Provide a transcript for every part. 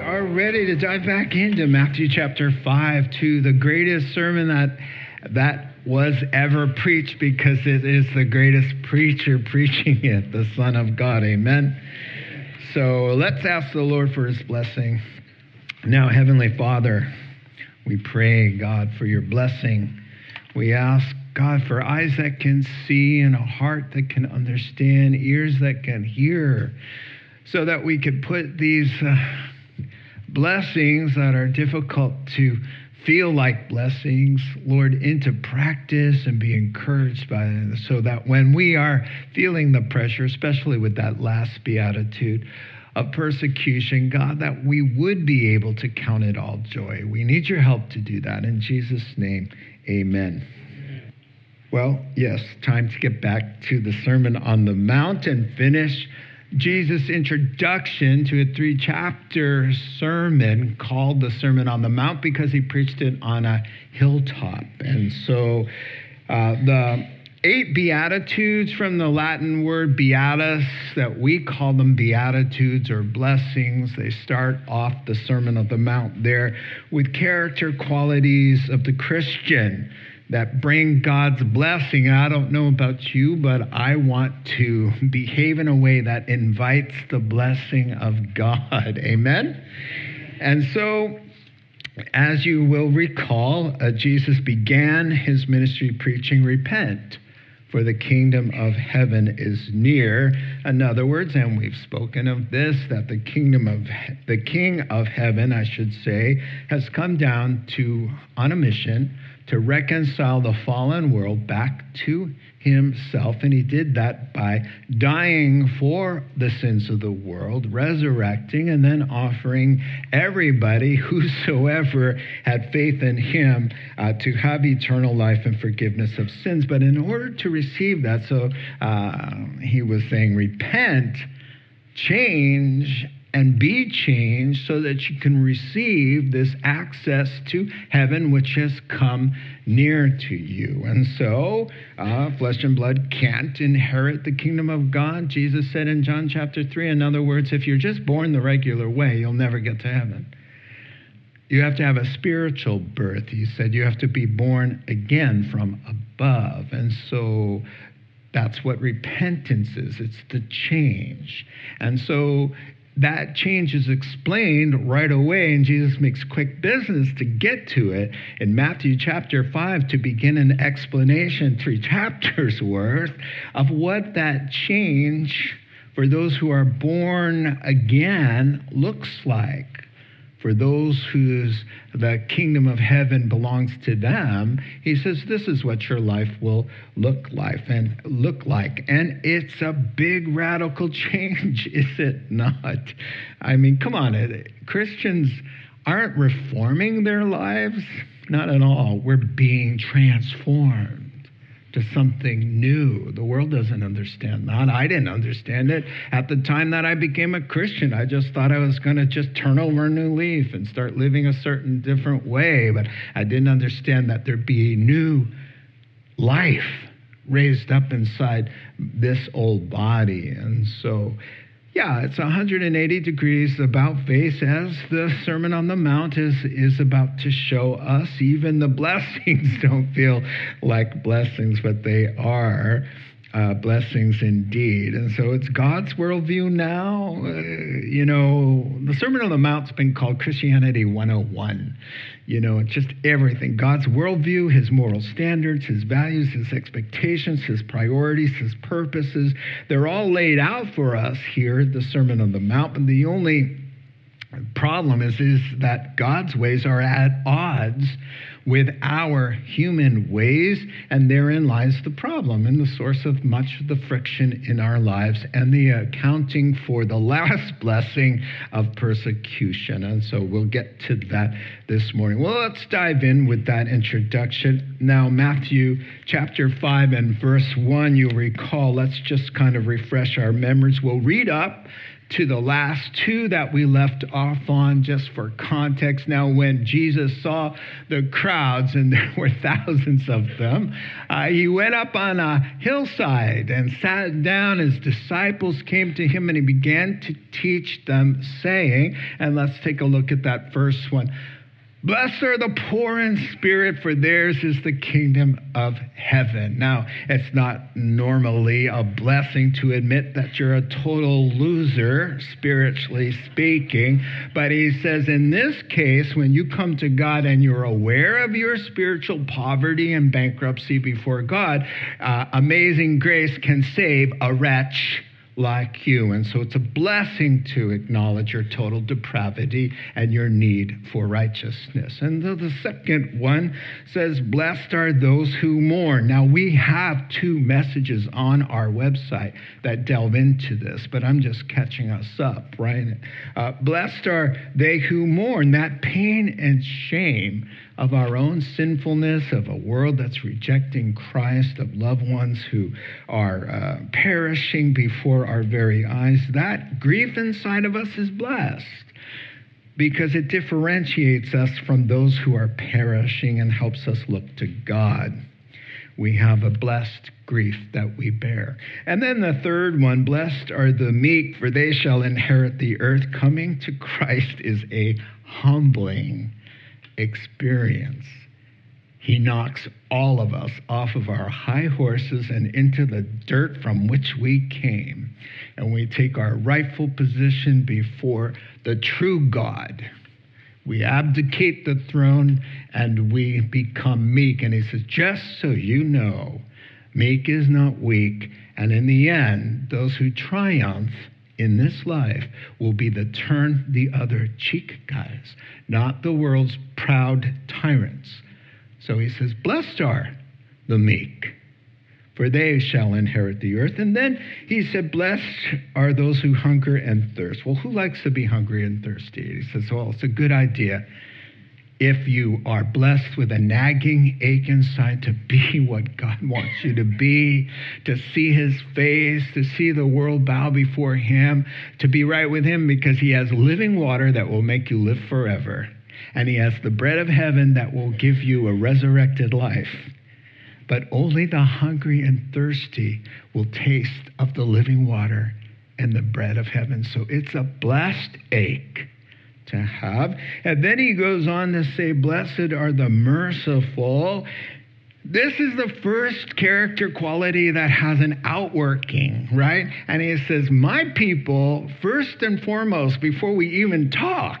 are ready to dive back into Matthew chapter 5 to the greatest sermon that was ever preached, because it is the greatest preacher preaching it, the Son of God. Amen. So let's ask the Lord for his blessing. Now, Heavenly Father, we pray, God, for your blessing. We ask, God, for eyes that can see and a heart that can understand, ears that can hear, so that we could put these blessings that are difficult to feel like blessings, Lord, into practice and be encouraged by them, so that when we are feeling the pressure, especially with that last beatitude of persecution, God, that we would be able to count it all joy. We need your help to do that. In Jesus' name, amen. Amen. Well, yes, time to get back to the Sermon on the Mount and finish Jesus' introduction to a three-chapter sermon called the Sermon on the Mount, because he preached it on a hilltop. And so the eight beatitudes, from the Latin word beatus, that we call them beatitudes or blessings, they start off the Sermon on the Mount there with character qualities of the Christian that bring God's blessing. And I don't know about you, but I want to behave in a way that invites the blessing of God. Amen? And so, as you will recall, Jesus began his ministry preaching, "Repent, for the kingdom of heaven is near." In other words, and we've spoken of this, that the King of heaven, I should say, has come down on a mission to reconcile the fallen world back to himself. And he did that by dying for the sins of the world, resurrecting, and then offering everybody, whosoever had faith in him, to have eternal life and forgiveness of sins. But in order to receive that, he was saying, repent, change, and be changed, so that you can receive this access to heaven, which has come near to you. And so, flesh and blood can't inherit the kingdom of God. Jesus said in John chapter 3, in other words, if you're just born the regular way, you'll never get to heaven. You have to have a spiritual birth. He said you have to be born again from above. And so, that's what repentance is. It's the change. And so, that change is explained right away, and Jesus makes quick business to get to it in Matthew chapter 5 to begin an explanation, three chapters worth, of what that change for those who are born again looks like, for those whose the kingdom of heaven belongs to them. He says, this is what your life will look like. And it's a big radical change, is it not? I mean, come on, Christians aren't reforming their lives. Not at all. We're being transformed to something new. The world doesn't understand that. I didn't understand it at the time that I became a Christian. I just thought I was going to just turn over a new leaf and start living a certain different way. But I didn't understand that there'd be a new life raised up inside this old body. And so, yeah, it's 180 degrees about face, as the Sermon on the Mount is about to show us. Even the blessings don't feel like blessings, but they are blessings indeed. And so it's God's worldview now. The Sermon on the Mount's been called Christianity 101. It's just everything. God's worldview, his moral standards, his values, his expectations, his priorities, his purposes, they're all laid out for us here at the Sermon on the Mount. But the only problem is that God's ways are at odds with our human ways, and therein lies the problem and the source of much of the friction in our lives and the accounting for the last blessing of persecution. And so we'll get to that this morning. Well, let's dive in with that introduction. Now, Matthew chapter 5 and verse 1, you'll recall, let's just kind of refresh our memories. We'll read up to the last two that we left off on, just for context. Now, when Jesus saw the crowds, and there were thousands of them, he went up on a hillside and sat down. His disciples came to him, and he began to teach them, saying, and let's take a look at that first one. Blessed are the poor in spirit, for theirs is the kingdom of heaven. Now, it's not normally a blessing to admit that you're a total loser, spiritually speaking. But he says, in this case, when you come to God and you're aware of your spiritual poverty and bankruptcy before God, amazing grace can save a wretch like you. And so it's a blessing to acknowledge your total depravity and your need for righteousness. And the second one says, blessed are those who mourn. Now, we have two messages on our website that delve into this, but I'm just catching us up, right? Blessed are they who mourn. That pain and shame of our own sinfulness, of a world that's rejecting Christ, of loved ones who are perishing before our very eyes, that grief inside of us is blessed because it differentiates us from those who are perishing and helps us look to God. We have a blessed grief that we bear. And then the third one, blessed are the meek, for they shall inherit the earth. Coming to Christ is a humbling experience. He knocks all of us off of our high horses and into the dirt from which we came. And we take our rightful position before the true God. We abdicate the throne and we become meek. And he says, just so you know, meek is not weak. And in the end, those who triumph in this life will be the turn the other cheek guys, not the world's proud tyrants. So he says, blessed are the meek, for they shall inherit the earth. And then he said, blessed are those who hunger and thirst. Well, who likes to be hungry and thirsty? He says, well, it's a good idea if you are blessed with a nagging ache inside to be what God wants you to be, to see his face, to see the world bow before him, to be right with him because he has living water that will make you live forever. And he has the bread of heaven that will give you a resurrected life. But only the hungry and thirsty will taste of the living water and the bread of heaven. So it's a blessed ache to have. And then he goes on to say, blessed are the merciful. This is the first character quality that has an outworking, right? And he says, my people, first and foremost, before we even talk,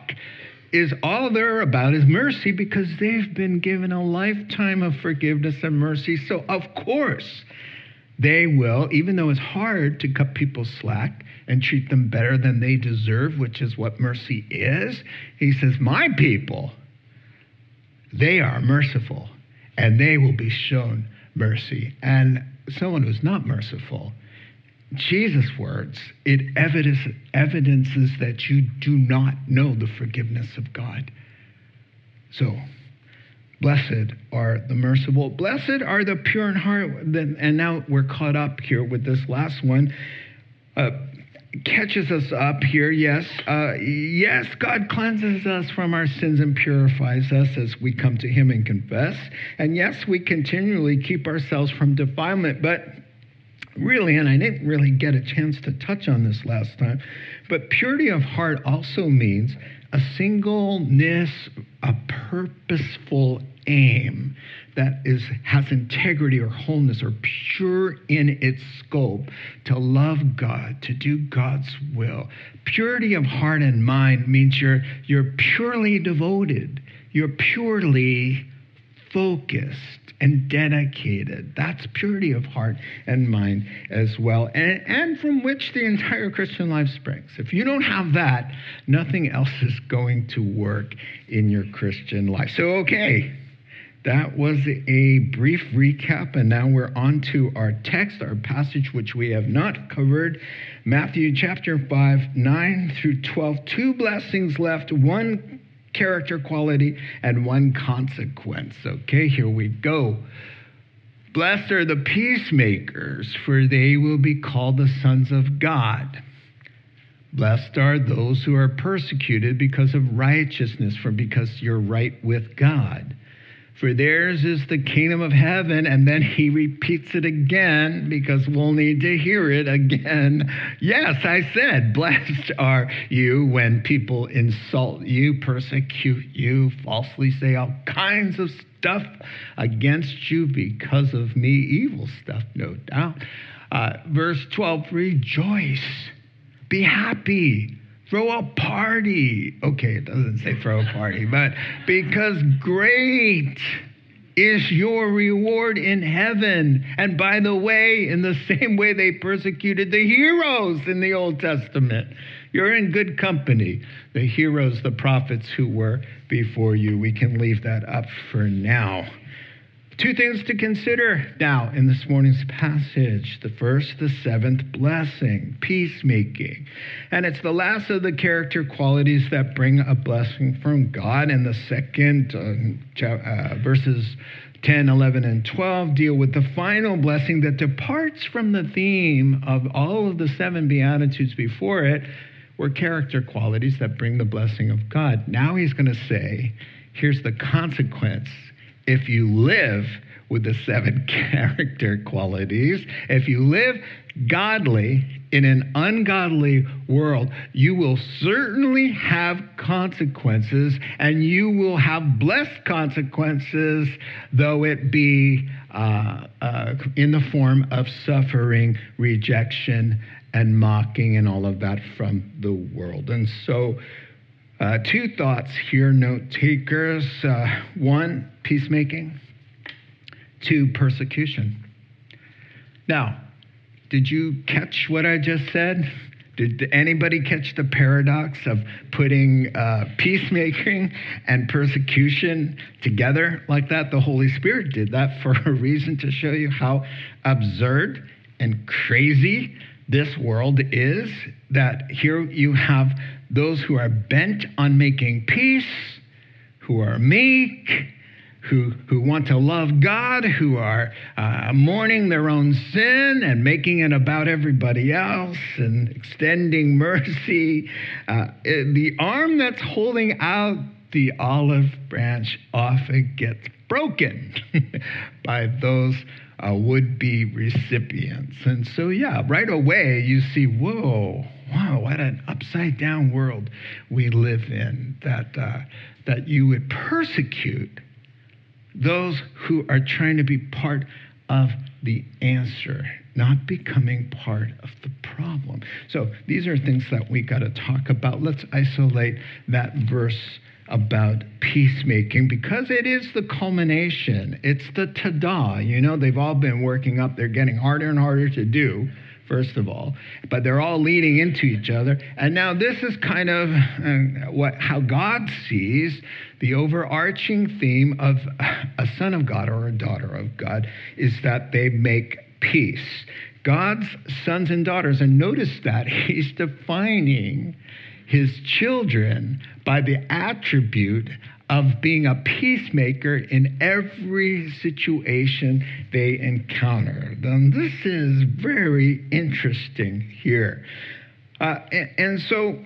is all they're about is mercy because they've been given a lifetime of forgiveness and mercy. So, of course, they will, even though it's hard to cut people slack and treat them better than they deserve, which is what mercy is. He says, my people, they are merciful and they will be shown mercy. And someone who's not merciful, Jesus' words, it evidences that you do not know the forgiveness of God. So, blessed are the merciful. Blessed are the pure in heart. And now we're caught up here with this last one. Catches us up here, yes. Yes, God cleanses us from our sins and purifies us as we come to him and confess. And yes, we continually keep ourselves from defilement, but really, and I didn't really get a chance to touch on this last time, but purity of heart also means a singleness, a purposeful aim that has integrity or wholeness or pure in its scope, to love God, to do God's will. Purity of heart and mind means you're purely devoted, you're purely focused and dedicated. That's purity of heart and mind as well, and from which the entire Christian life springs. If you don't have that, nothing else is going to work in your Christian life. So, okay, that was a brief recap, and now we're on to our text, our passage, which we have not covered. Matthew chapter 5, 9 through 12, two blessings left, one character quality, and one consequence. Okay, here we go. Blessed are the peacemakers, for they will be called the sons of God. Blessed are those who are persecuted because of righteousness, for because you're right with God. For theirs is the kingdom of heaven. And then he repeats it again because we'll need to hear it again. Yes, I said, blessed are you when people insult you, persecute you, falsely say all kinds of stuff against you because of me, evil stuff, no doubt. Verse 12, rejoice, be happy. Throw a party. Okay, it doesn't say throw a party, but because great is your reward in heaven. And by the way, in the same way they persecuted the heroes in the Old Testament. You're in good company. The heroes, the prophets who were before you. We can leave that up for now. Two things to consider now in this morning's passage. The first, the seventh blessing, peacemaking. And it's the last of the character qualities that bring a blessing from God. And the second, verses 10, 11, and 12 deal with the final blessing that departs from the theme of all of the seven Beatitudes before it, were character qualities that bring the blessing of God. Now he's going to say, here's the consequence. If you live with the seven character qualities, if you live godly in an ungodly world, you will certainly have consequences, and you will have blessed consequences, though it be in the form of suffering, rejection, and mocking, and all of that from the world. And so, two thoughts here, note takers. One, peacemaking. Two, persecution. Now, did you catch what I just said? Did anybody catch the paradox of putting peacemaking and persecution together like that? The Holy Spirit did that for a reason, to show you how absurd and crazy this world is, that here you have those who are bent on making peace, who are meek, who want to love God, who are mourning their own sin and making it about everybody else and extending mercy. The arm that's holding out the olive branch often gets broken by those would-be recipients. And so, yeah, right away you see, whoa, wow, what an upside-down world we live in, that you would persecute those who are trying to be part of the answer, not becoming part of the problem. So these are things that we got to talk about. Let's isolate that verse about peacemaking, because it is the culmination. It's the ta-da. You know, they've all been working up. They're getting harder and harder to do, first of all, but they're all leading into each other. And now this is kind of how God sees the overarching theme of a son of God or a daughter of God, is that they make peace. God's sons and daughters, and notice that he's defining his children by the attribute of being a peacemaker in every situation they encounter. And this is very interesting here. And so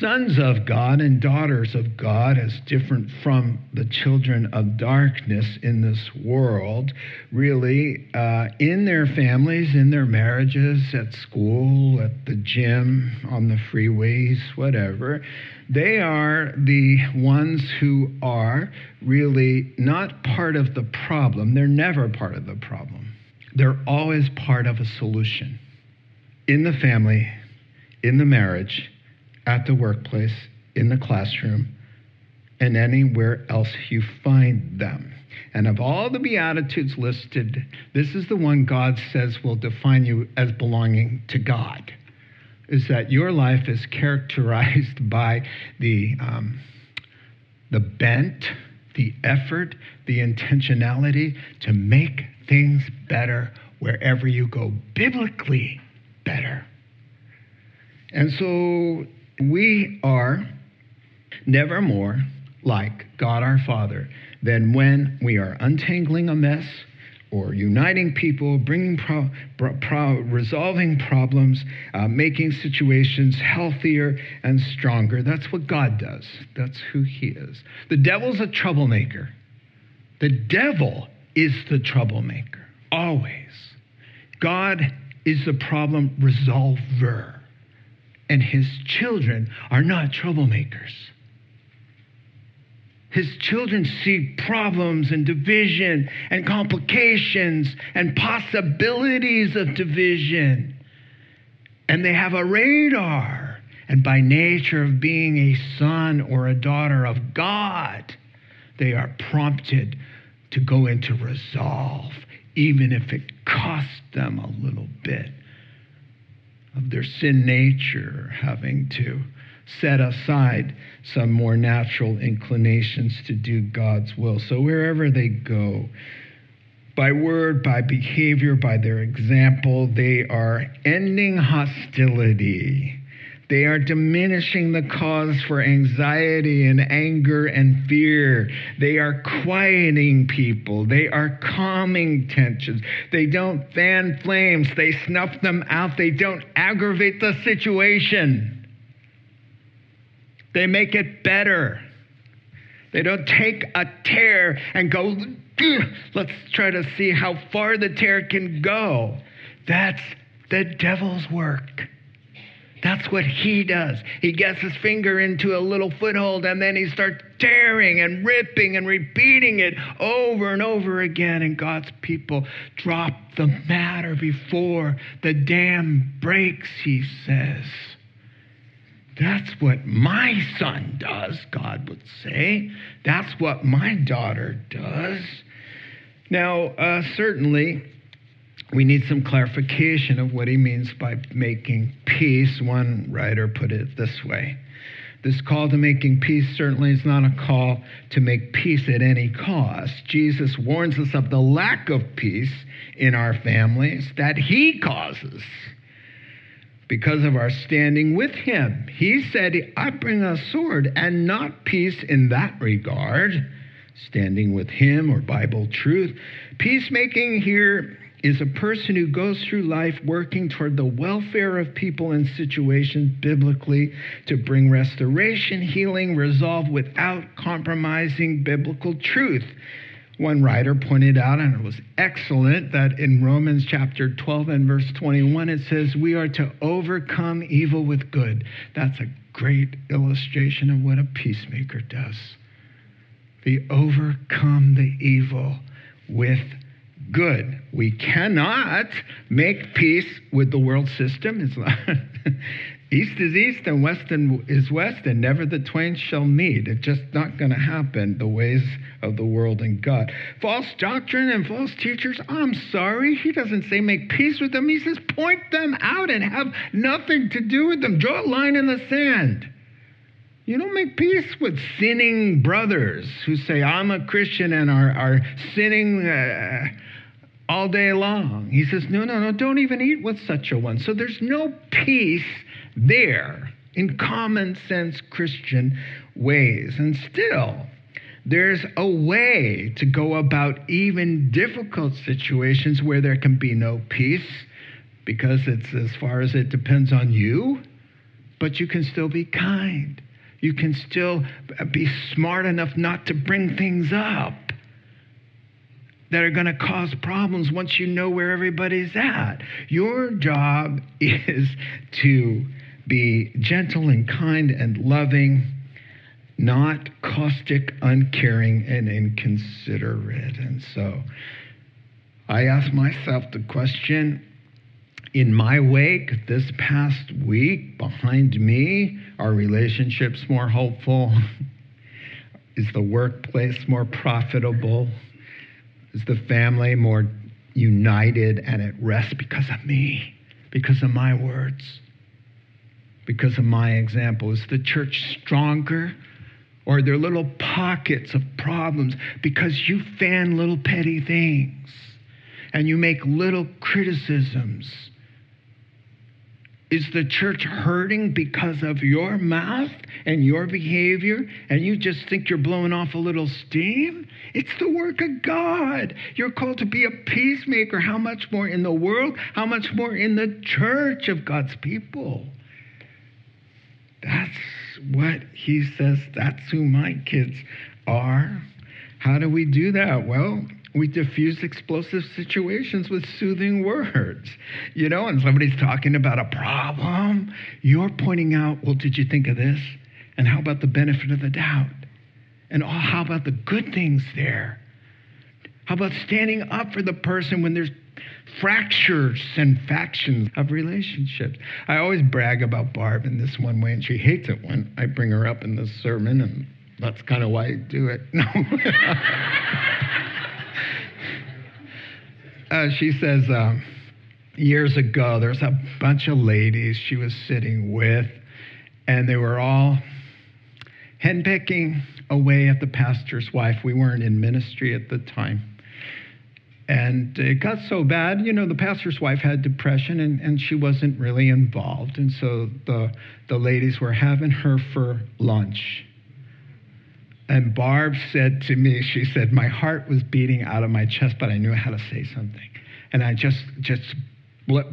sons of God and daughters of God, as different from the children of darkness in this world, really in their families, in their marriages, at school, at the gym, on the freeways, whatever, they are the ones who are really not part of the problem. They're never part of the problem. They're always part of a solution in the family, in the marriage, at the workplace, in the classroom, and anywhere else you find them. And of all the Beatitudes listed, this is the one God says will define you as belonging to God, is that your life is characterized by the bent, the effort, the intentionality to make things better wherever you go, biblically better. And so we are never more like God our Father than when we are untangling a mess, or uniting people, bringing resolving problems, making situations healthier and stronger. That's what God does. That's who he is. The devil's a troublemaker. The devil is the troublemaker, always. God is the problem resolver, and his children are not troublemakers. His children see problems and division and complications and possibilities of division. And they have a radar. And by nature of being a son or a daughter of God, they are prompted to go into resolve, even if it costs them a little bit of their sin nature having to set aside some more natural inclinations to do God's will. So wherever they go, by word, by behavior, by their example, they are ending hostility. They are diminishing the cause for anxiety and anger and fear. They are quieting people. They are calming tensions. They don't fan flames. They snuff them out. They don't aggravate the situation. They make it better. They don't take a tear and go, let's try to see how far the tear can go. That's the devil's work. That's what he does. He gets his finger into a little foothold, and then he starts tearing and ripping and repeating it over and over again. And God's people drop the matter before the dam breaks, he says. That's what my son does, God would say. That's what my daughter does. Now, certainly, we need some clarification of what he means by making peace. One writer put it this way. This call to making peace certainly is not a call to make peace at any cost. Jesus warns us of the lack of peace in our families that he causes because of our standing with him. He said, I bring a sword and not peace in that regard. Standing with him or Bible truth. Peacemaking here is a person who goes through life working toward the welfare of people and situations biblically to bring restoration, healing, resolve without compromising biblical truth. One writer pointed out, and it was excellent, that in Romans chapter 12 and verse 21, it says, we are to overcome evil with good. That's a great illustration of what a peacemaker does. They overcome the evil with good. We cannot make peace with the world system. It's not east is east and west is west, and never the twain shall meet. It's just not going to happen, the ways of the world and God. False doctrine and false teachers, I'm sorry. He doesn't say make peace with them. He says point them out and have nothing to do with them. Draw a line in the sand. You don't make peace with sinning brothers who say, I'm a Christian, and are sinning all day long. He says, no, don't even eat with such a one. So there's no peace there in common sense Christian ways. And still, there's a way to go about even difficult situations where there can be no peace, because it's as far as it depends on you, but you can still be kind. You can still be smart enough not to bring things up that are going to cause problems once you know where everybody's at. Your job is to be gentle and kind and loving, not caustic, uncaring, and inconsiderate. And so I asked myself the question, in my wake this past week, behind me, are relationships more hopeful? Is the workplace more profitable? Is the family more united and at rest because of me, because of my words, because of my example? Is the church stronger, or are there little pockets of problems because you fan little petty things and you make little criticisms Is the church hurting because of your mouth and your behavior, and you just think you're blowing off a little steam? It's the work of God. You're called to be a peacemaker. How much more in the world? How much more in the church of God's people? That's what he says. That's who my kids are. How do we do that? Well, we diffuse explosive situations with soothing words. You know, and somebody's talking about a problem, you're pointing out, well, did you think of this? And how about the benefit of the doubt? And oh, how about the good things there? How about standing up for the person when there's fractures and factions of relationships? I always brag about Barb in this one way, and she hates it when I bring her up in this sermon, and that's kind of why I do it. No. She says, years ago, there was a bunch of ladies she was sitting with, and they were all henpecking away at the pastor's wife. We weren't in ministry at the time. And it got so bad, you know, the pastor's wife had depression, and she wasn't really involved. And so the ladies were having her for lunch. And Barb said to me, she said, my heart was beating out of my chest, but I knew how to say something. And I just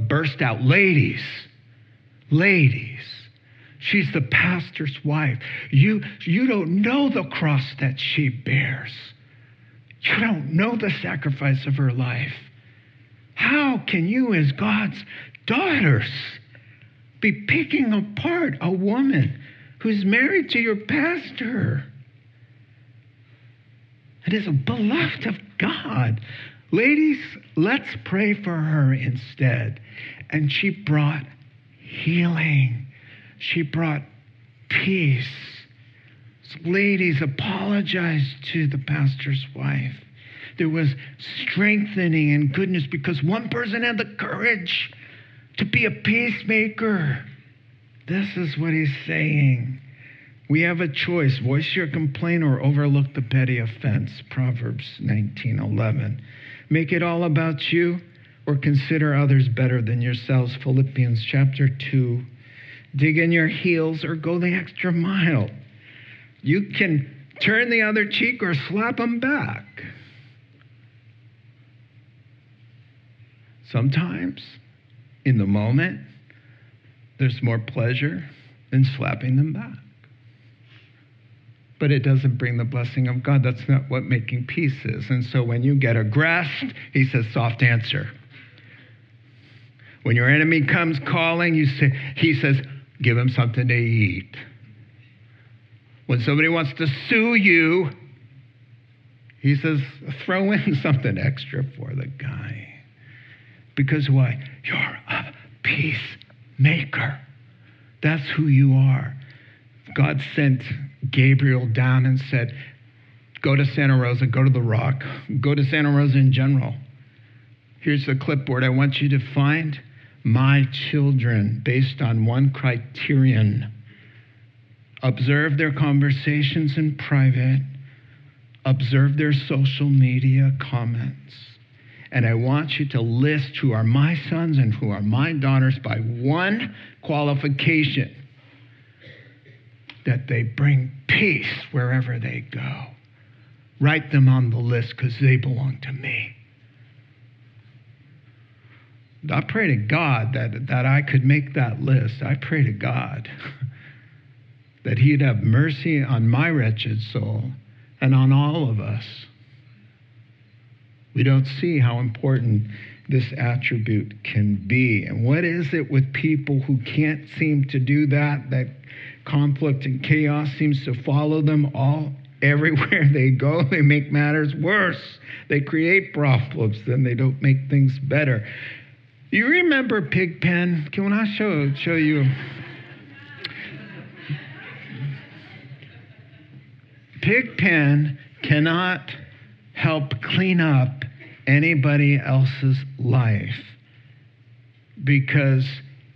burst out, ladies, she's the pastor's wife. You don't know the cross that she bears. You don't know the sacrifice of her life. How can you, as God's daughters, be picking apart a woman who's married to your pastor? It is a beloved of God. Ladies, let's pray for her instead. And she brought healing. She brought peace. So ladies, apologize to the pastor's wife. There was strengthening and goodness because one person had the courage to be a peacemaker. This is what he's saying. We have a choice. Voice your complaint or overlook the petty offense. Proverbs 19:11. Make it all about you or consider others better than yourselves. Philippians chapter 2. Dig in your heels or go the extra mile. You can turn the other cheek or slap them back. Sometimes, in the moment, there's more pleasure in slapping them back. But it doesn't bring the blessing of God. That's not what making peace is. And so when you get aggressed, he says, soft answer. When your enemy comes calling, he says, give him something to eat. When somebody wants to sue you, he says, throw in something extra for the guy. Because why? You're a peacemaker. That's who you are. God sent Gabriel down and said, go to Santa Rosa, go to the rock, go to Santa Rosa in general. Here's the clipboard. I want you to find my children based on one criterion. Observe their conversations in private. Observe their social media comments. And I want you to list who are my sons and who are my daughters by one qualification. That they bring peace wherever they go. Write them on the list because they belong to me. I pray to God that I could make that list. I pray to God that he'd have mercy on my wretched soul and on all of us. We don't see how important this attribute can be. And what is it with people who can't seem to do that conflict and chaos seems to follow them all everywhere they go. They make matters worse. They create problems, then they don't make things better. You remember Pigpen? Can I show you? Pigpen cannot help clean up anybody else's life because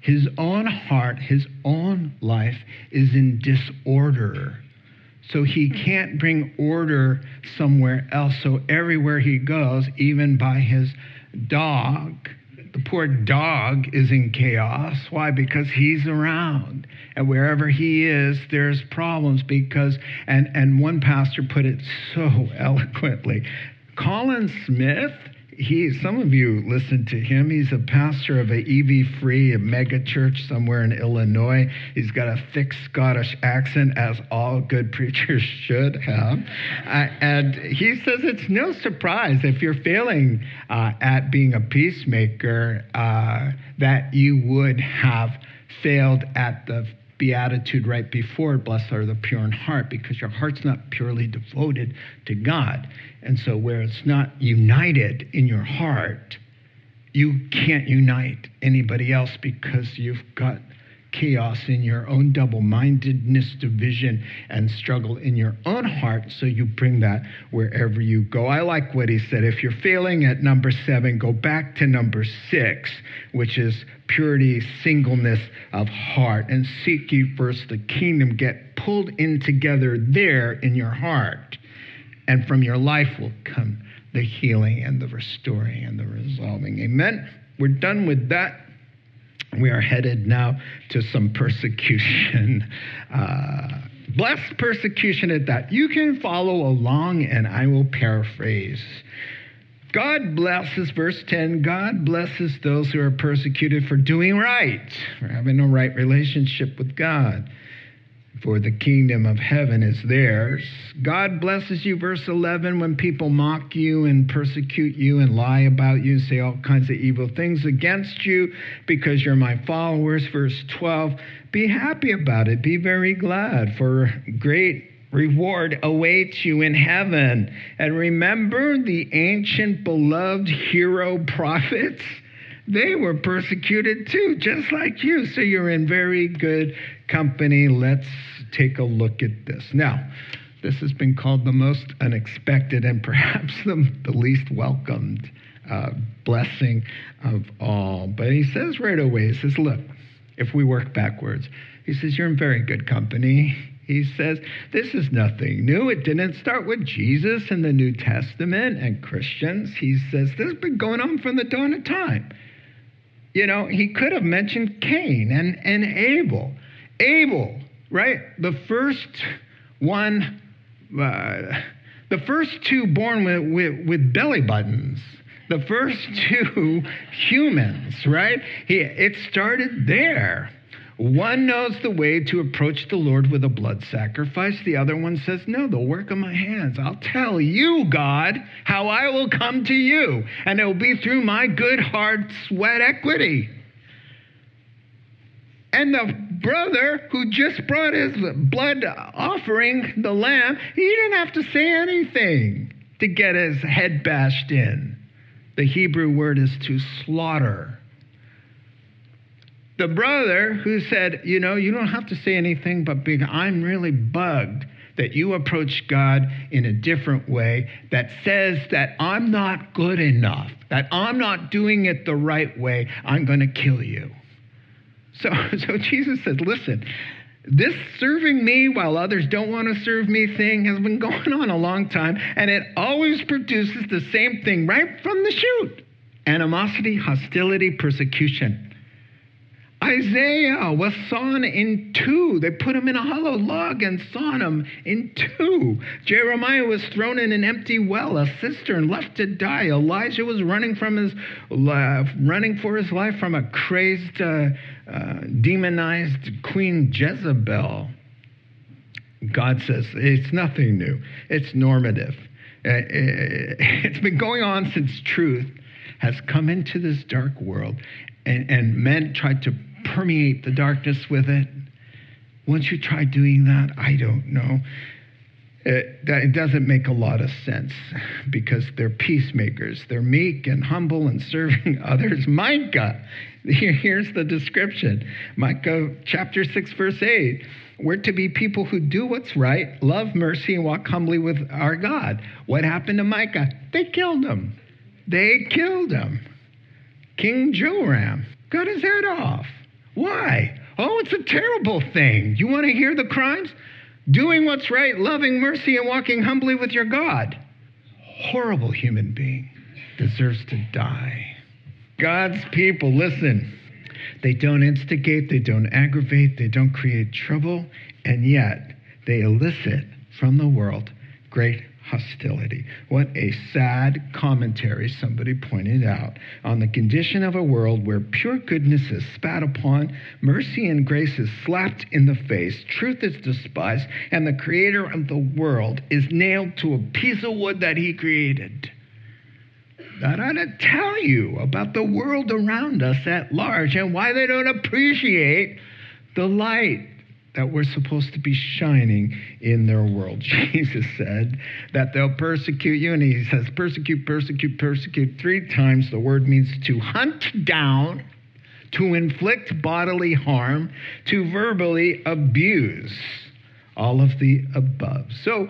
his own heart, his own life is in disorder. So he can't bring order somewhere else. So everywhere he goes, even by his dog, The poor dog is in chaos. Why? Because he's around. And wherever he is, there's problems because, and one pastor put it so eloquently, Colin Smith, some of you listen to him. He's a pastor of an EV free, a mega church somewhere in Illinois. He's got a thick Scottish accent, as all good preachers should have. And he says it's no surprise if you're failing at being a peacemaker that you would have failed at the beatitude right before, blessed are the pure in heart, because your heart's not purely devoted to God. And so where it's not united in your heart, you can't unite anybody else because you've got chaos in your own double-mindedness, division, and struggle in your own heart, so you bring that wherever you go. I like what he said. If you're failing at number 7, go back to number 6, which is purity, singleness of heart, and seek ye first the kingdom. Get pulled in together there in your heart, and from your life will come the healing and the restoring and the resolving. Amen? We're done with that. We are headed now to some persecution, blessed persecution at that. You can follow along and I will paraphrase. God blesses, verse 10, God blesses those who are persecuted for doing right, for having a right relationship with God. For the kingdom of heaven is theirs. God blesses you, verse 11, when people mock you and persecute you and lie about you and say all kinds of evil things against you because you're my followers. Verse 12, be happy about it. Be very glad, for great reward awaits you in heaven. And remember the ancient beloved hero prophets? They were persecuted too, just like you. So you're in very good company. Let's take a look at this. Now, this has been called the most unexpected and perhaps the least welcomed blessing of all. But he says right away, he says, look, if we work backwards, he says, you're in very good company. He says, this is nothing new. It didn't start with Jesus in the New Testament and Christians. He says, this has been going on from the dawn of time. You know, he could have mentioned Cain and Abel. Abel, right? The first two born with belly buttons. The first two humans, right? It started there. One knows the way to approach the Lord with a blood sacrifice. The other one says, no, the work of my hands. I'll tell you, God, how I will come to you. And it will be through my good, hard sweat equity. And the brother who just brought his blood offering, the lamb, he didn't have to say anything to get his head bashed in. The Hebrew word is to slaughter. The brother who said, you know, you don't have to say anything, but I'm really bugged that you approach God in a different way that says that I'm not good enough, that I'm not doing it the right way, I'm going to kill you. So Jesus said, listen, this serving me while others don't want to serve me thing has been going on a long time, and it always produces the same thing right from the chute. Animosity, hostility, persecution. Isaiah was sawn in two. They put him in a hollow log and sawn him in two. Jeremiah was thrown in an empty well, a cistern, left to die. Elijah was running for his life from a crazed, demonized Queen Jezebel. God says it's nothing new. It's normative. It's been going on since truth has come into this dark world. And men tried to permeate the darkness with it. Once you try doing that, I don't know. It doesn't make a lot of sense because they're peacemakers. They're meek and humble and serving others. Micah, here's the description. Micah chapter 6, verse 8. We're to be people who do what's right, love mercy, and walk humbly with our God. What happened to Micah? They killed him. They killed him. King Joram got his head off. Why? Oh, it's a terrible thing. You want to hear the crimes? Doing what's right, loving mercy, and walking humbly with your God. Horrible human being. Deserves to die. God's people, listen, they don't instigate, they don't aggravate, they don't create trouble, and yet they elicit from the world great hostility. What a sad commentary somebody pointed out on the condition of a world where pure goodness is spat upon, mercy and grace is slapped in the face, truth is despised, and the creator of the world is nailed to a piece of wood that he created. That ought to tell you about the world around us at large and why they don't appreciate the light that we're supposed to be shining in their world. Jesus said that they'll persecute you, and he says persecute, persecute, persecute three times. The word means to hunt down, to inflict bodily harm, to verbally abuse, all of the above. So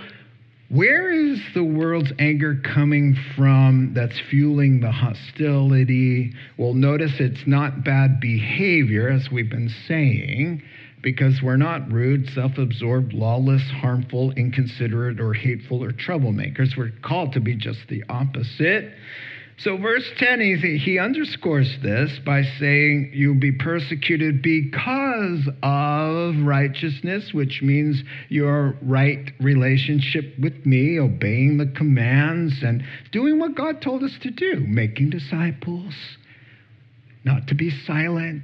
where is the world's anger coming from that's fueling the hostility? Well, notice it's not bad behavior, as we've been saying, because we're not rude, self-absorbed, lawless, harmful, inconsiderate, or hateful, or troublemakers. We're called to be just the opposite. So verse 10, he underscores this by saying, you'll be persecuted because of righteousness, which means your right relationship with me, obeying the commands, and doing what God told us to do, making disciples, not to be silent,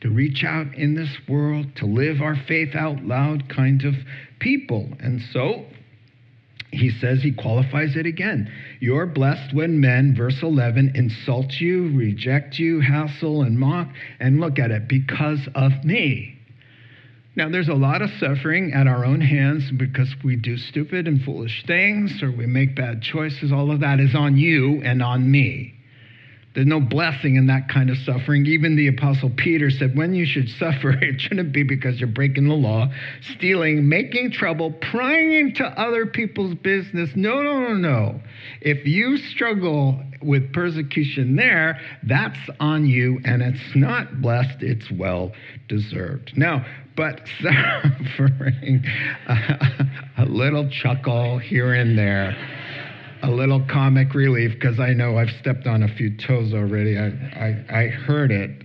to reach out in this world, to live our faith out loud kind of people. And so he says, he qualifies it again. You're blessed when men, verse 11, insult you, reject you, hassle and mock, and look at it, because of me. Now, there's a lot of suffering at our own hands because we do stupid and foolish things, or we make bad choices. All of that is on you and on me. There's no blessing in that kind of suffering. Even the Apostle Peter said, when you should suffer, it shouldn't be because you're breaking the law, stealing, making trouble, prying into other people's business. No, no, no, no. If you struggle with persecution there, that's on you, and it's not blessed. It's well deserved. Now, but suffering, a little chuckle here and there, a little comic relief, because I know I've stepped on a few toes already. I heard it.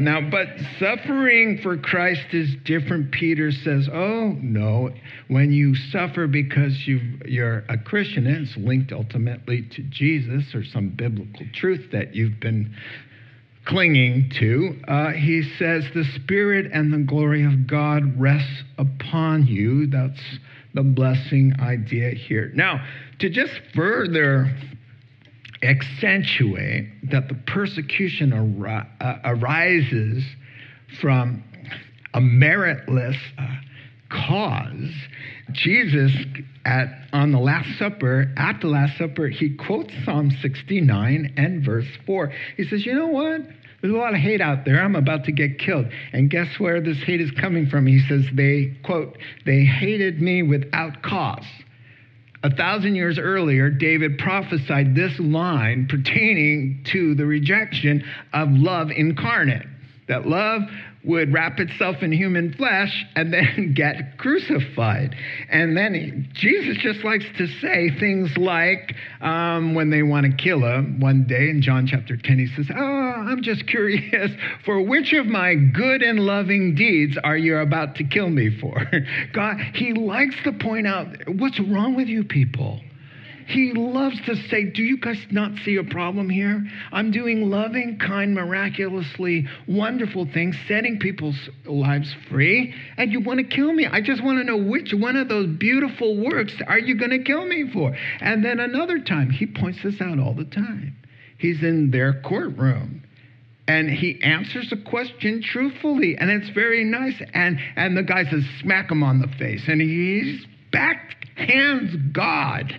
Now, but suffering for Christ is different. Peter says, oh, no, when you suffer because you're a Christian, and it's linked ultimately to Jesus or some biblical truth that you've been clinging to, he says, the Spirit and the glory of God rests upon you. That's the blessing idea here. Now, to just further accentuate that the persecution arises from a meritless cause, Jesus at the Last Supper, he quotes Psalm 69 and verse 4. He says, you know what? There's a lot of hate out there. I'm about to get killed. And guess where this hate is coming from? He says, they, quote, they hated me without cause. 1,000 years earlier, David prophesied this line pertaining to the rejection of love incarnate, that love would wrap itself in human flesh and then get crucified. And then Jesus just likes to say things like, when they want to kill him one day in John chapter 10, he says, oh, I'm just curious, for which of my good and loving deeds are you about to kill me for? God, he likes to point out, what's wrong with you people? He loves to say, do you guys not see a problem here? I'm doing loving, kind, miraculously wonderful things, setting people's lives free, and you want to kill me. I just want to know which one of those beautiful works are you going to kill me for? And then another time, he points this out all the time. He's in their courtroom, and he answers the question truthfully, and it's very nice. And the guy says, smack him on the face, and he's backhands God.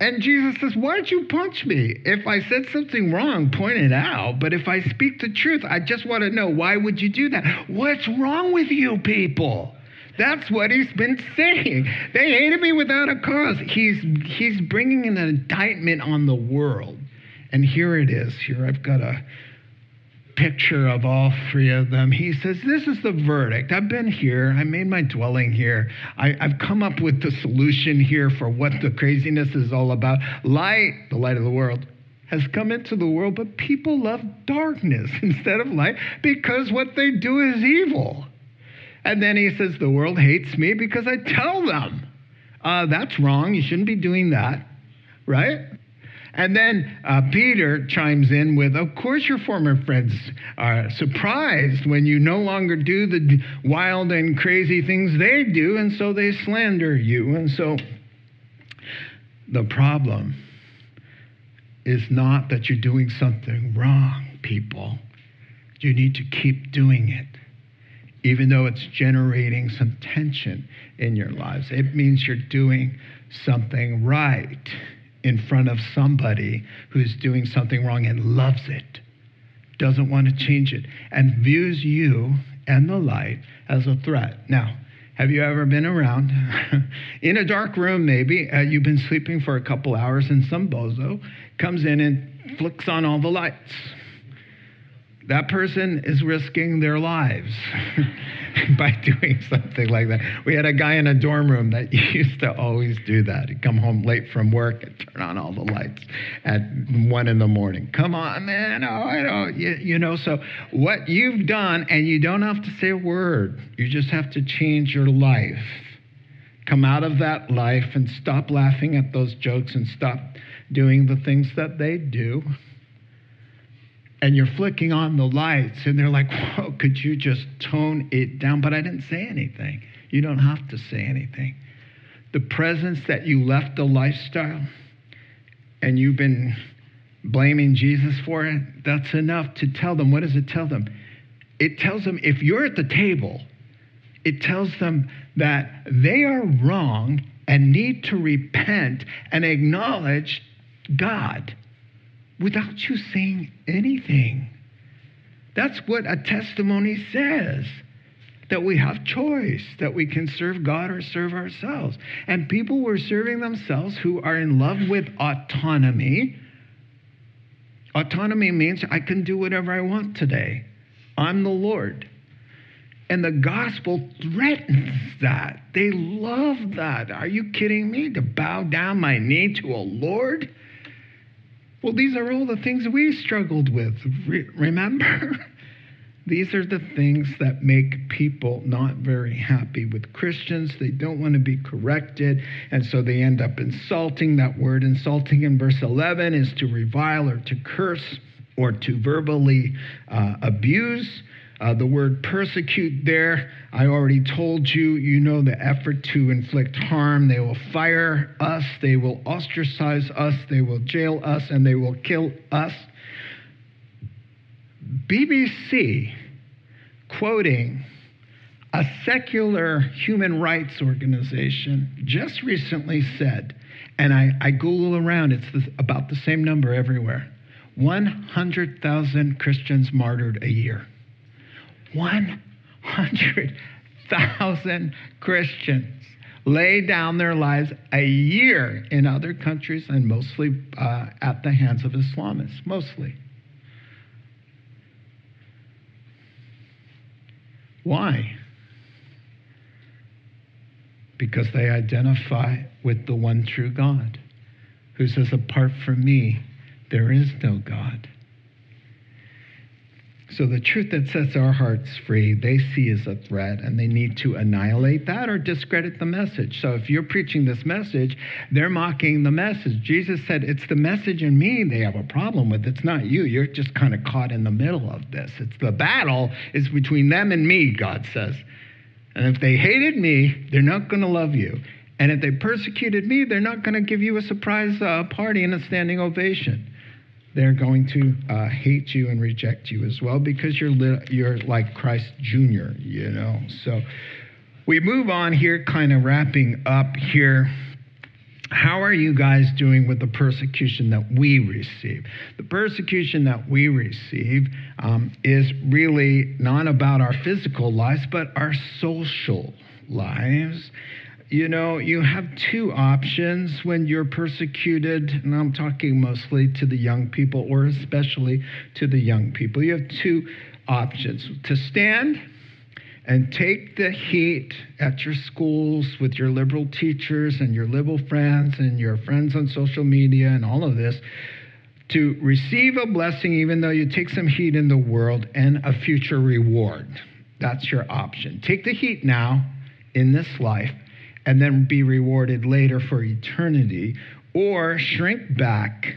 And Jesus says, why'd you punch me? If I said something wrong, point it out. But if I speak the truth, I just want to know, why would you do that? What's wrong with you people? That's what he's been saying. They hated me without a cause. He's bringing an indictment on the world. And here it is. Here I've got a picture of all three of them. He says, this is the verdict. I've been here. I made my dwelling here. I've come up with the solution here for what the craziness is all about. Light, the light of the world, has come into the world, but people love darkness instead of light because what they do is evil. And then he says, the world hates me because I tell them, that's wrong, you shouldn't be doing that, right? And then Peter chimes in with, of course your former friends are surprised when you no longer do the wild and crazy things they do, and so they slander you. And so the problem is not that you're doing something wrong, people. You need to keep doing it, even though it's generating some tension in your lives. It means you're doing something right in front of somebody who's doing something wrong and loves it, doesn't want to change it, and views you and the light as a threat. Now, have you ever been around in a dark room maybe, you've been sleeping for a couple hours and some bozo comes in and flicks on all the lights? That person is risking their lives by doing something like that. We had a guy in a dorm room that used to always do that. He'd come home late from work and turn on all the lights at 1 a.m. Come on, man. Oh, I don't, you know, so what you've done, and you don't have to say a word. You just have to change your life. Come out of that life and stop laughing at those jokes and stop doing the things that they do. And you're flicking on the lights, and they're like, whoa, could you just tone it down? But I didn't say anything. You don't have to say anything. The presence that you left the lifestyle, and you've been blaming Jesus for it, that's enough to tell them. What does it tell them? It tells them, if you're at the table, it tells them that they are wrong and need to repent and acknowledge God, without you saying anything. That's what a testimony says, that we have choice, that we can serve God or serve ourselves. And people were serving themselves who are in love with autonomy. Autonomy means I can do whatever I want today. I'm the Lord. And the gospel threatens that. They love that. Are you kidding me? To bow down my knee to a Lord? Well, these are all the things we struggled with, remember? These are the things that make people not very happy with Christians. They don't want to be corrected, and so they end up insulting. That word insulting in verse 11 is to revile or to curse or to verbally abuse. The word persecute there, I already told you, you know, the effort to inflict harm. They will fire us, they will ostracize us, they will jail us, and they will kill us. BBC, quoting a secular human rights organization, just recently said, and I Google around, it's about the same number everywhere, 100,000 Christians martyred a year. 100,000 Christians lay down their lives a year in other countries, and mostly at the hands of Islamists, mostly. Why? Because they identify with the one true God, who says, apart from me, there is no God. So the truth that sets our hearts free, they see as a threat, and they need to annihilate that or discredit the message. So if you're preaching this message, they're mocking the message. Jesus said, it's the message in me they have a problem with. It's not you. You're just kind of caught in the middle of this. It's the battle is between them and me, God says. And if they hated me, they're not going to love you. And if they persecuted me, they're not going to give you a surprise party and a standing ovation. They're going to hate you and reject you as well, because you're like Christ Jr., you know. So we move on here, kind of wrapping up here. How are you guys doing with the persecution that we receive? The persecution that we receive is really not about our physical lives, but our social lives. You know, you have two options when you're persecuted, and I'm talking mostly to the young people, or especially to the young people. You have two options: to stand and take the heat at your schools with your liberal teachers and your liberal friends and your friends on social media and all of this, to receive a blessing even though you take some heat in the world and a future reward. That's your option. Take the heat now in this life and then be rewarded later for eternity, or shrink back,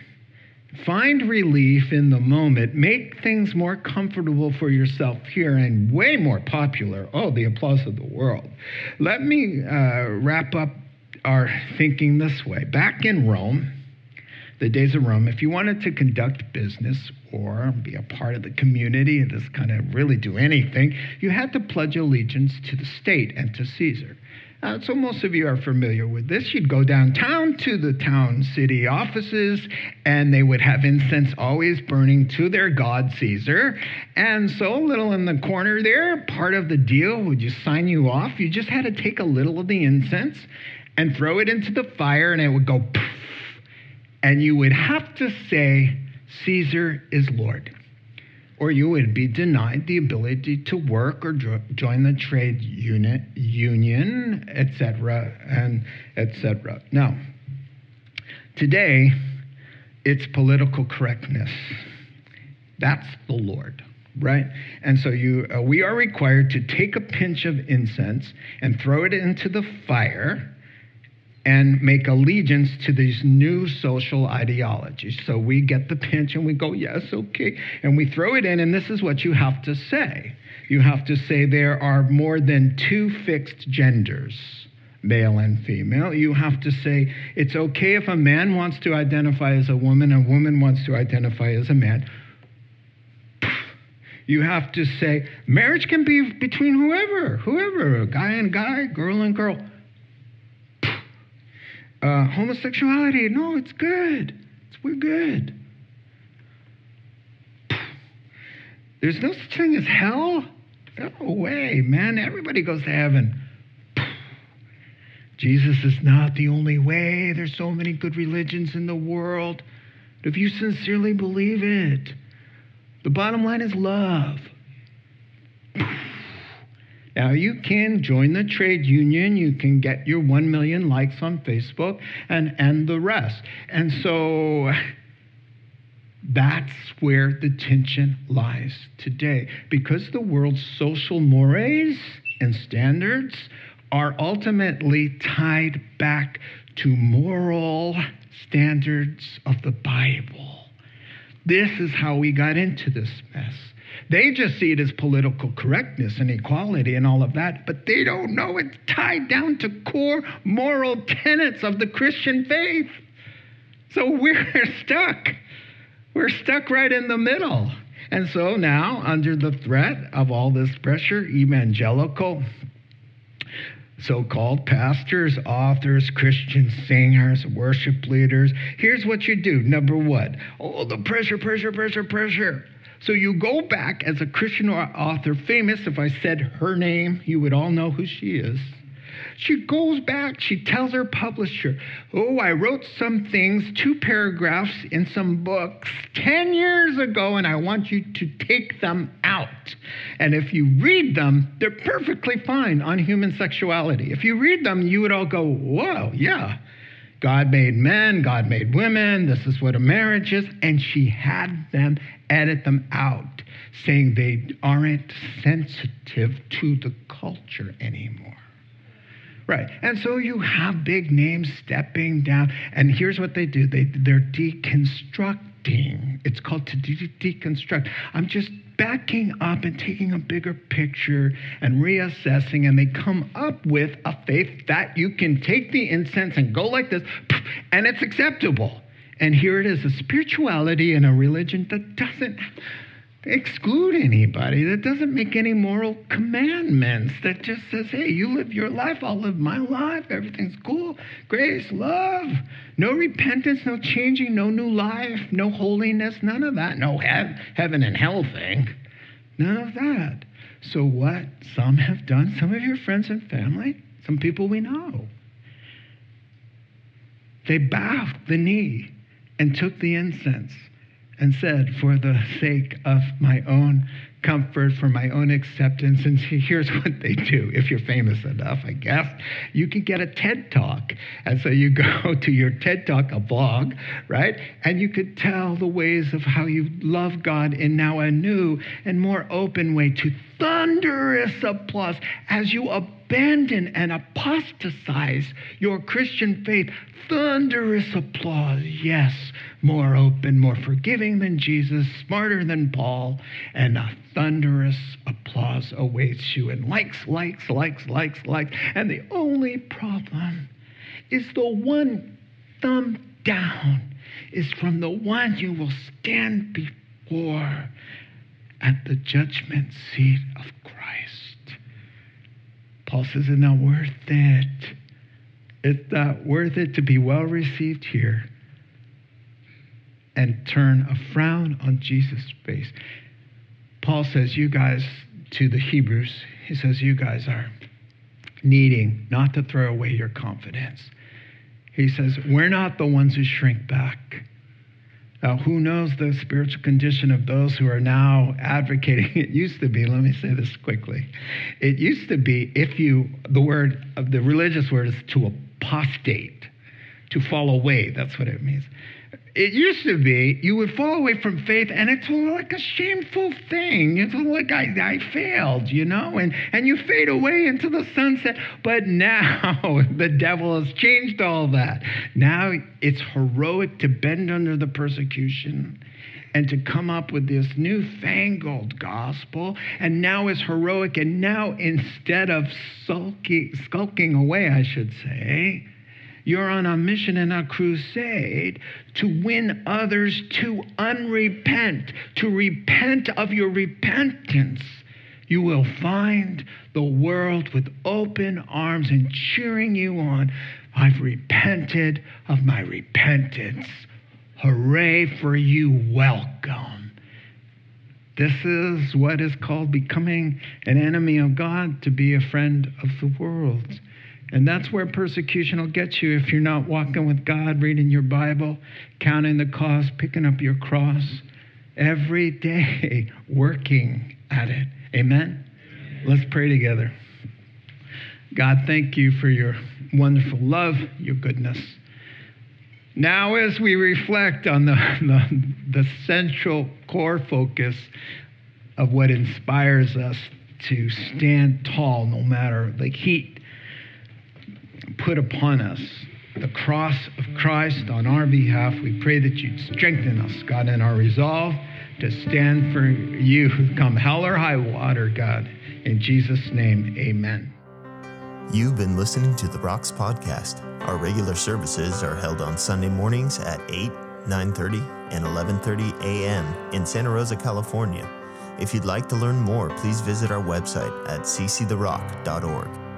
find relief in the moment, make things more comfortable for yourself here and way more popular. Oh, the applause of the world. Let me wrap up our thinking this way. Back in Rome, the days of Rome, if you wanted to conduct business or be a part of the community and just kind of really do anything, you had to pledge allegiance to the state and to Caesar. So most of you are familiar with this. You'd go downtown to the town city offices, and they would have incense always burning to their god Caesar. And so a little in the corner there, part of the deal would just sign you off. You just had to take a little of the incense and throw it into the fire, and it would go poof. And you would have to say, Caesar is Lord, or you would be denied the ability to work or join the trade union, etc., and etc. Now, today, it's political correctness. That's the Lord, right? And so we are required to take a pinch of incense and throw it into the fire and make allegiance to these new social ideologies. So we get the pinch and we go, yes, okay. And we throw it in, and this is what you have to say. You have to say there are more than two fixed genders, male and female. You have to say it's okay if a man wants to identify as a woman wants to identify as a man. You have to say marriage can be between whoever, guy and guy, girl and girl. Homosexuality, no, it's good. We're good. There's no such thing as hell. No way, man. Everybody goes to heaven. Jesus is not the only way. There's so many good religions in the world. If you sincerely believe it, the bottom line is love. Now, you can join the trade union, you can get your 1 million likes on Facebook, and the rest. And so that's where the tension lies today, because the world's social mores and standards are ultimately tied back to moral standards of the Bible. This is how we got into this mess. They just see it as political correctness and equality and all of that, but they don't know it's tied down to core moral tenets of the Christian faith. So we're stuck. We're stuck right in the middle. And so now, under the threat of all this pressure, evangelical so-called pastors, authors, Christian singers, worship leaders, here's what you do. Number one, oh, the pressure. So you go back as a Christian author, famous. If I said her name, you would all know who she is. She goes back, she tells her publisher, oh, I wrote some things, 2 paragraphs in some books 10 years ago, and I want you to take them out. And if you read them, they're perfectly fine on human sexuality. If you read them, you would all go, whoa, yeah. God made men, God made women, this is what a marriage is. And she had them edit them out, saying they aren't sensitive to the culture anymore. Right, and so you have big names stepping down, and here's what they do. They're deconstructing. It's called to deconstruct. I'm just backing up and taking a bigger picture and reassessing, and they come up with a faith that you can take the incense and go like this, and it's acceptable. And here it is, a spirituality and a religion that doesn't exclude anybody, that doesn't make any moral commandments, that just says, hey, you live your life, I'll live my life, everything's cool, grace, love, no repentance, no changing, no new life, no holiness, none of that, no heaven and hell thing, none of that. So what some have done, some of your friends and family, some people we know, they bowed the knee and took the incense and said, for the sake of my own comfort, for my own acceptance. And see, here's what they do. If you're famous enough, I guess, you could get a TED Talk. And so you go to your TED Talk, a blog, right? And you could tell the ways of how you love God in now a new and more open way to thunderous applause as you abandon and apostatize your Christian faith. Thunderous applause. Yes, more open, more forgiving than Jesus, smarter than Paul, and a thunderous applause awaits you, and likes, likes, likes, likes, likes. And the only problem is the one thumb down is from the one you will stand before at the judgment seat of Christ. Paul says, it's not worth it. It's not worth it to be well received here and turn a frown on Jesus' face. Paul says, you guys, to the Hebrews, he says, you guys are needing not to throw away your confidence. He says, we're not the ones who shrink back. Now, who knows the spiritual condition of those who are now advocating? It used to be, let me say this quickly. It used to be, if you, the word, the religious word is to apostate, to fall away. That's what it means. It used to be you would fall away from faith, and it's like a shameful thing. It's like, I failed, you know, and you fade away into the sunset. But now the devil has changed all that. Now it's heroic to bend under the persecution and to come up with this newfangled gospel, and now it's heroic. And now instead of skulking away, I should say, you're on a mission and a crusade to win others to unrepent, to repent of your repentance. You will find the world with open arms and cheering you on. I've repented of my repentance. Hooray for you, welcome. This is what is called becoming an enemy of God, to be a friend of the world. And that's where persecution will get you if you're not walking with God, reading your Bible, counting the cost, picking up your cross, every day working at it. Amen? Amen. Let's pray together. God, thank you for your wonderful love, your goodness. Now, as we reflect on the central core focus of what inspires us to stand tall no matter the heat put upon us, the cross of Christ on our behalf, we pray that you'd strengthen us, God, in our resolve to stand for you, come hell or high water, God. In Jesus' name, amen. You've been listening to The Rocks Podcast. Our regular services are held on Sunday mornings at 8, 9:30, and 11:30 a.m. in Santa Rosa, California. If you'd like to learn more, please visit our website at cctherock.org.